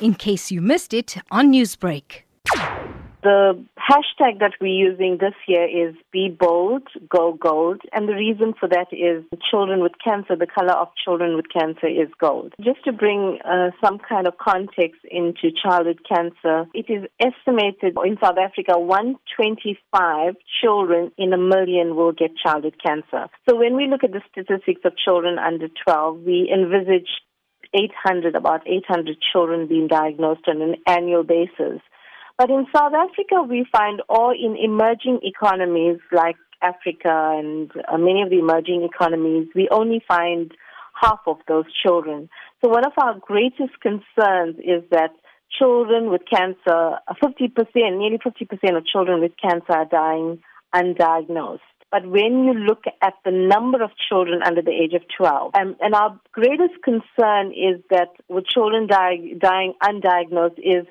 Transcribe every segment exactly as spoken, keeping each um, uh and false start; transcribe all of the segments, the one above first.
in case you missed it on Newsbreak. The hashtag that we're using this year is Be Bold, Go Gold. And the reason for that is children with cancer, the color of children with cancer is gold. Just to bring uh, some kind of context into childhood cancer, it is estimated in South Africa one twenty-five children in a million will get childhood cancer. So when we look at the statistics of children under twelve, we envisage eight hundred, about eight hundred children being diagnosed on an annual basis. But in South Africa, we find all in emerging economies like Africa and many of the emerging economies, we only find half of those children. So one of our greatest concerns is that children with cancer, fifty percent, nearly fifty percent of children with cancer are dying undiagnosed. But when you look at the number of children under the age of twelve, um, and our greatest concern is that with children die, dying undiagnosed is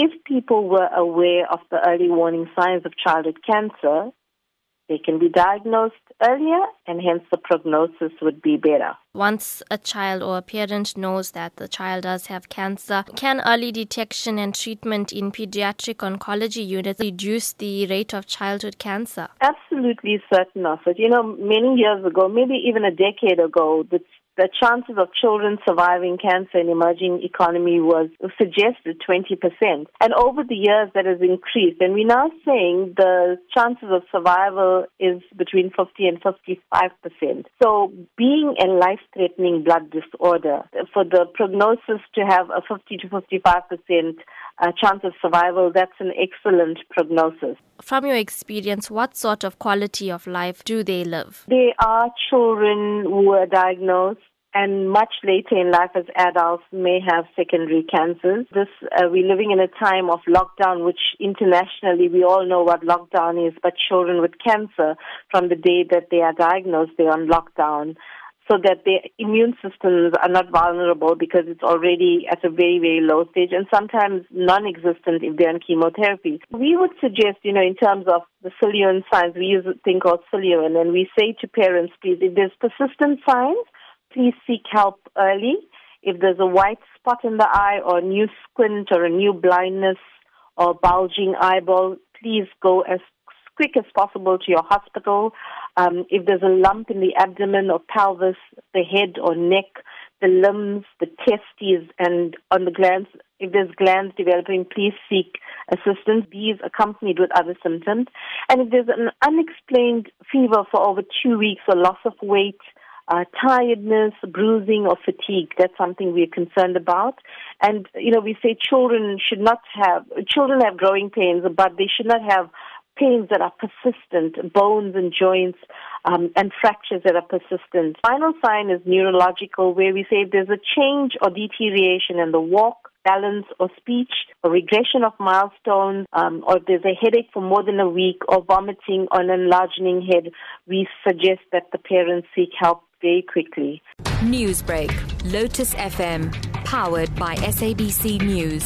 if people were aware of the early warning signs of childhood cancer, they can be diagnosed earlier and hence the prognosis would be better. Once a child or a parent knows that the child does have cancer, can early detection and treatment in pediatric oncology units reduce the rate of childhood cancer? Absolutely certain of it. You know, many years ago, maybe even a decade ago, the, the chances of children surviving cancer in emerging economy was suggested twenty percent. And over the years, that has increased. And we're now saying the chances of survival is between fifty and fifty-five percent. So being a life threatening blood disorder, for the prognosis to have a fifty to fifty-five percent uh, chance of survival, that's an excellent prognosis. From your experience, what sort of quality of life do they live? They are children who are diagnosed and much later in life as adults may have secondary cancers. This uh, we're living in a time of lockdown, which internationally we all know what lockdown is, but children with cancer, from the day that they are diagnosed, they're on lockdown, so that their immune systems are not vulnerable because it's already at a very, very low stage and sometimes non-existent if they're on chemotherapy. We would suggest, you know, in terms of the silurian signs, we use a thing called silurian, and we say to parents, please, if there's persistent signs, please seek help early. If there's a white spot in the eye or a new squint or a new blindness or bulging eyeball, please go as quick as possible to your hospital. Um, if there's a lump in the abdomen or pelvis, the head or neck, the limbs, the testes, and on the glands, if there's glands developing, please seek assistance. These accompanied with other symptoms. And if there's an unexplained fever for over two weeks or loss of weight, Uh, tiredness, bruising or fatigue, that's something we're concerned about. And, you know, we say children should not have, children have growing pains, but they should not have pains that are persistent, bones and joints um, and fractures that are persistent. Final sign is neurological, where we say there's a change or deterioration in the walk, balance or speech, or regression of milestones, um, or if there's a headache for more than a week, or vomiting or an enlarging head, we suggest that the parents seek help very quickly. Newsbreak, Lotus F M, powered by S A B C News.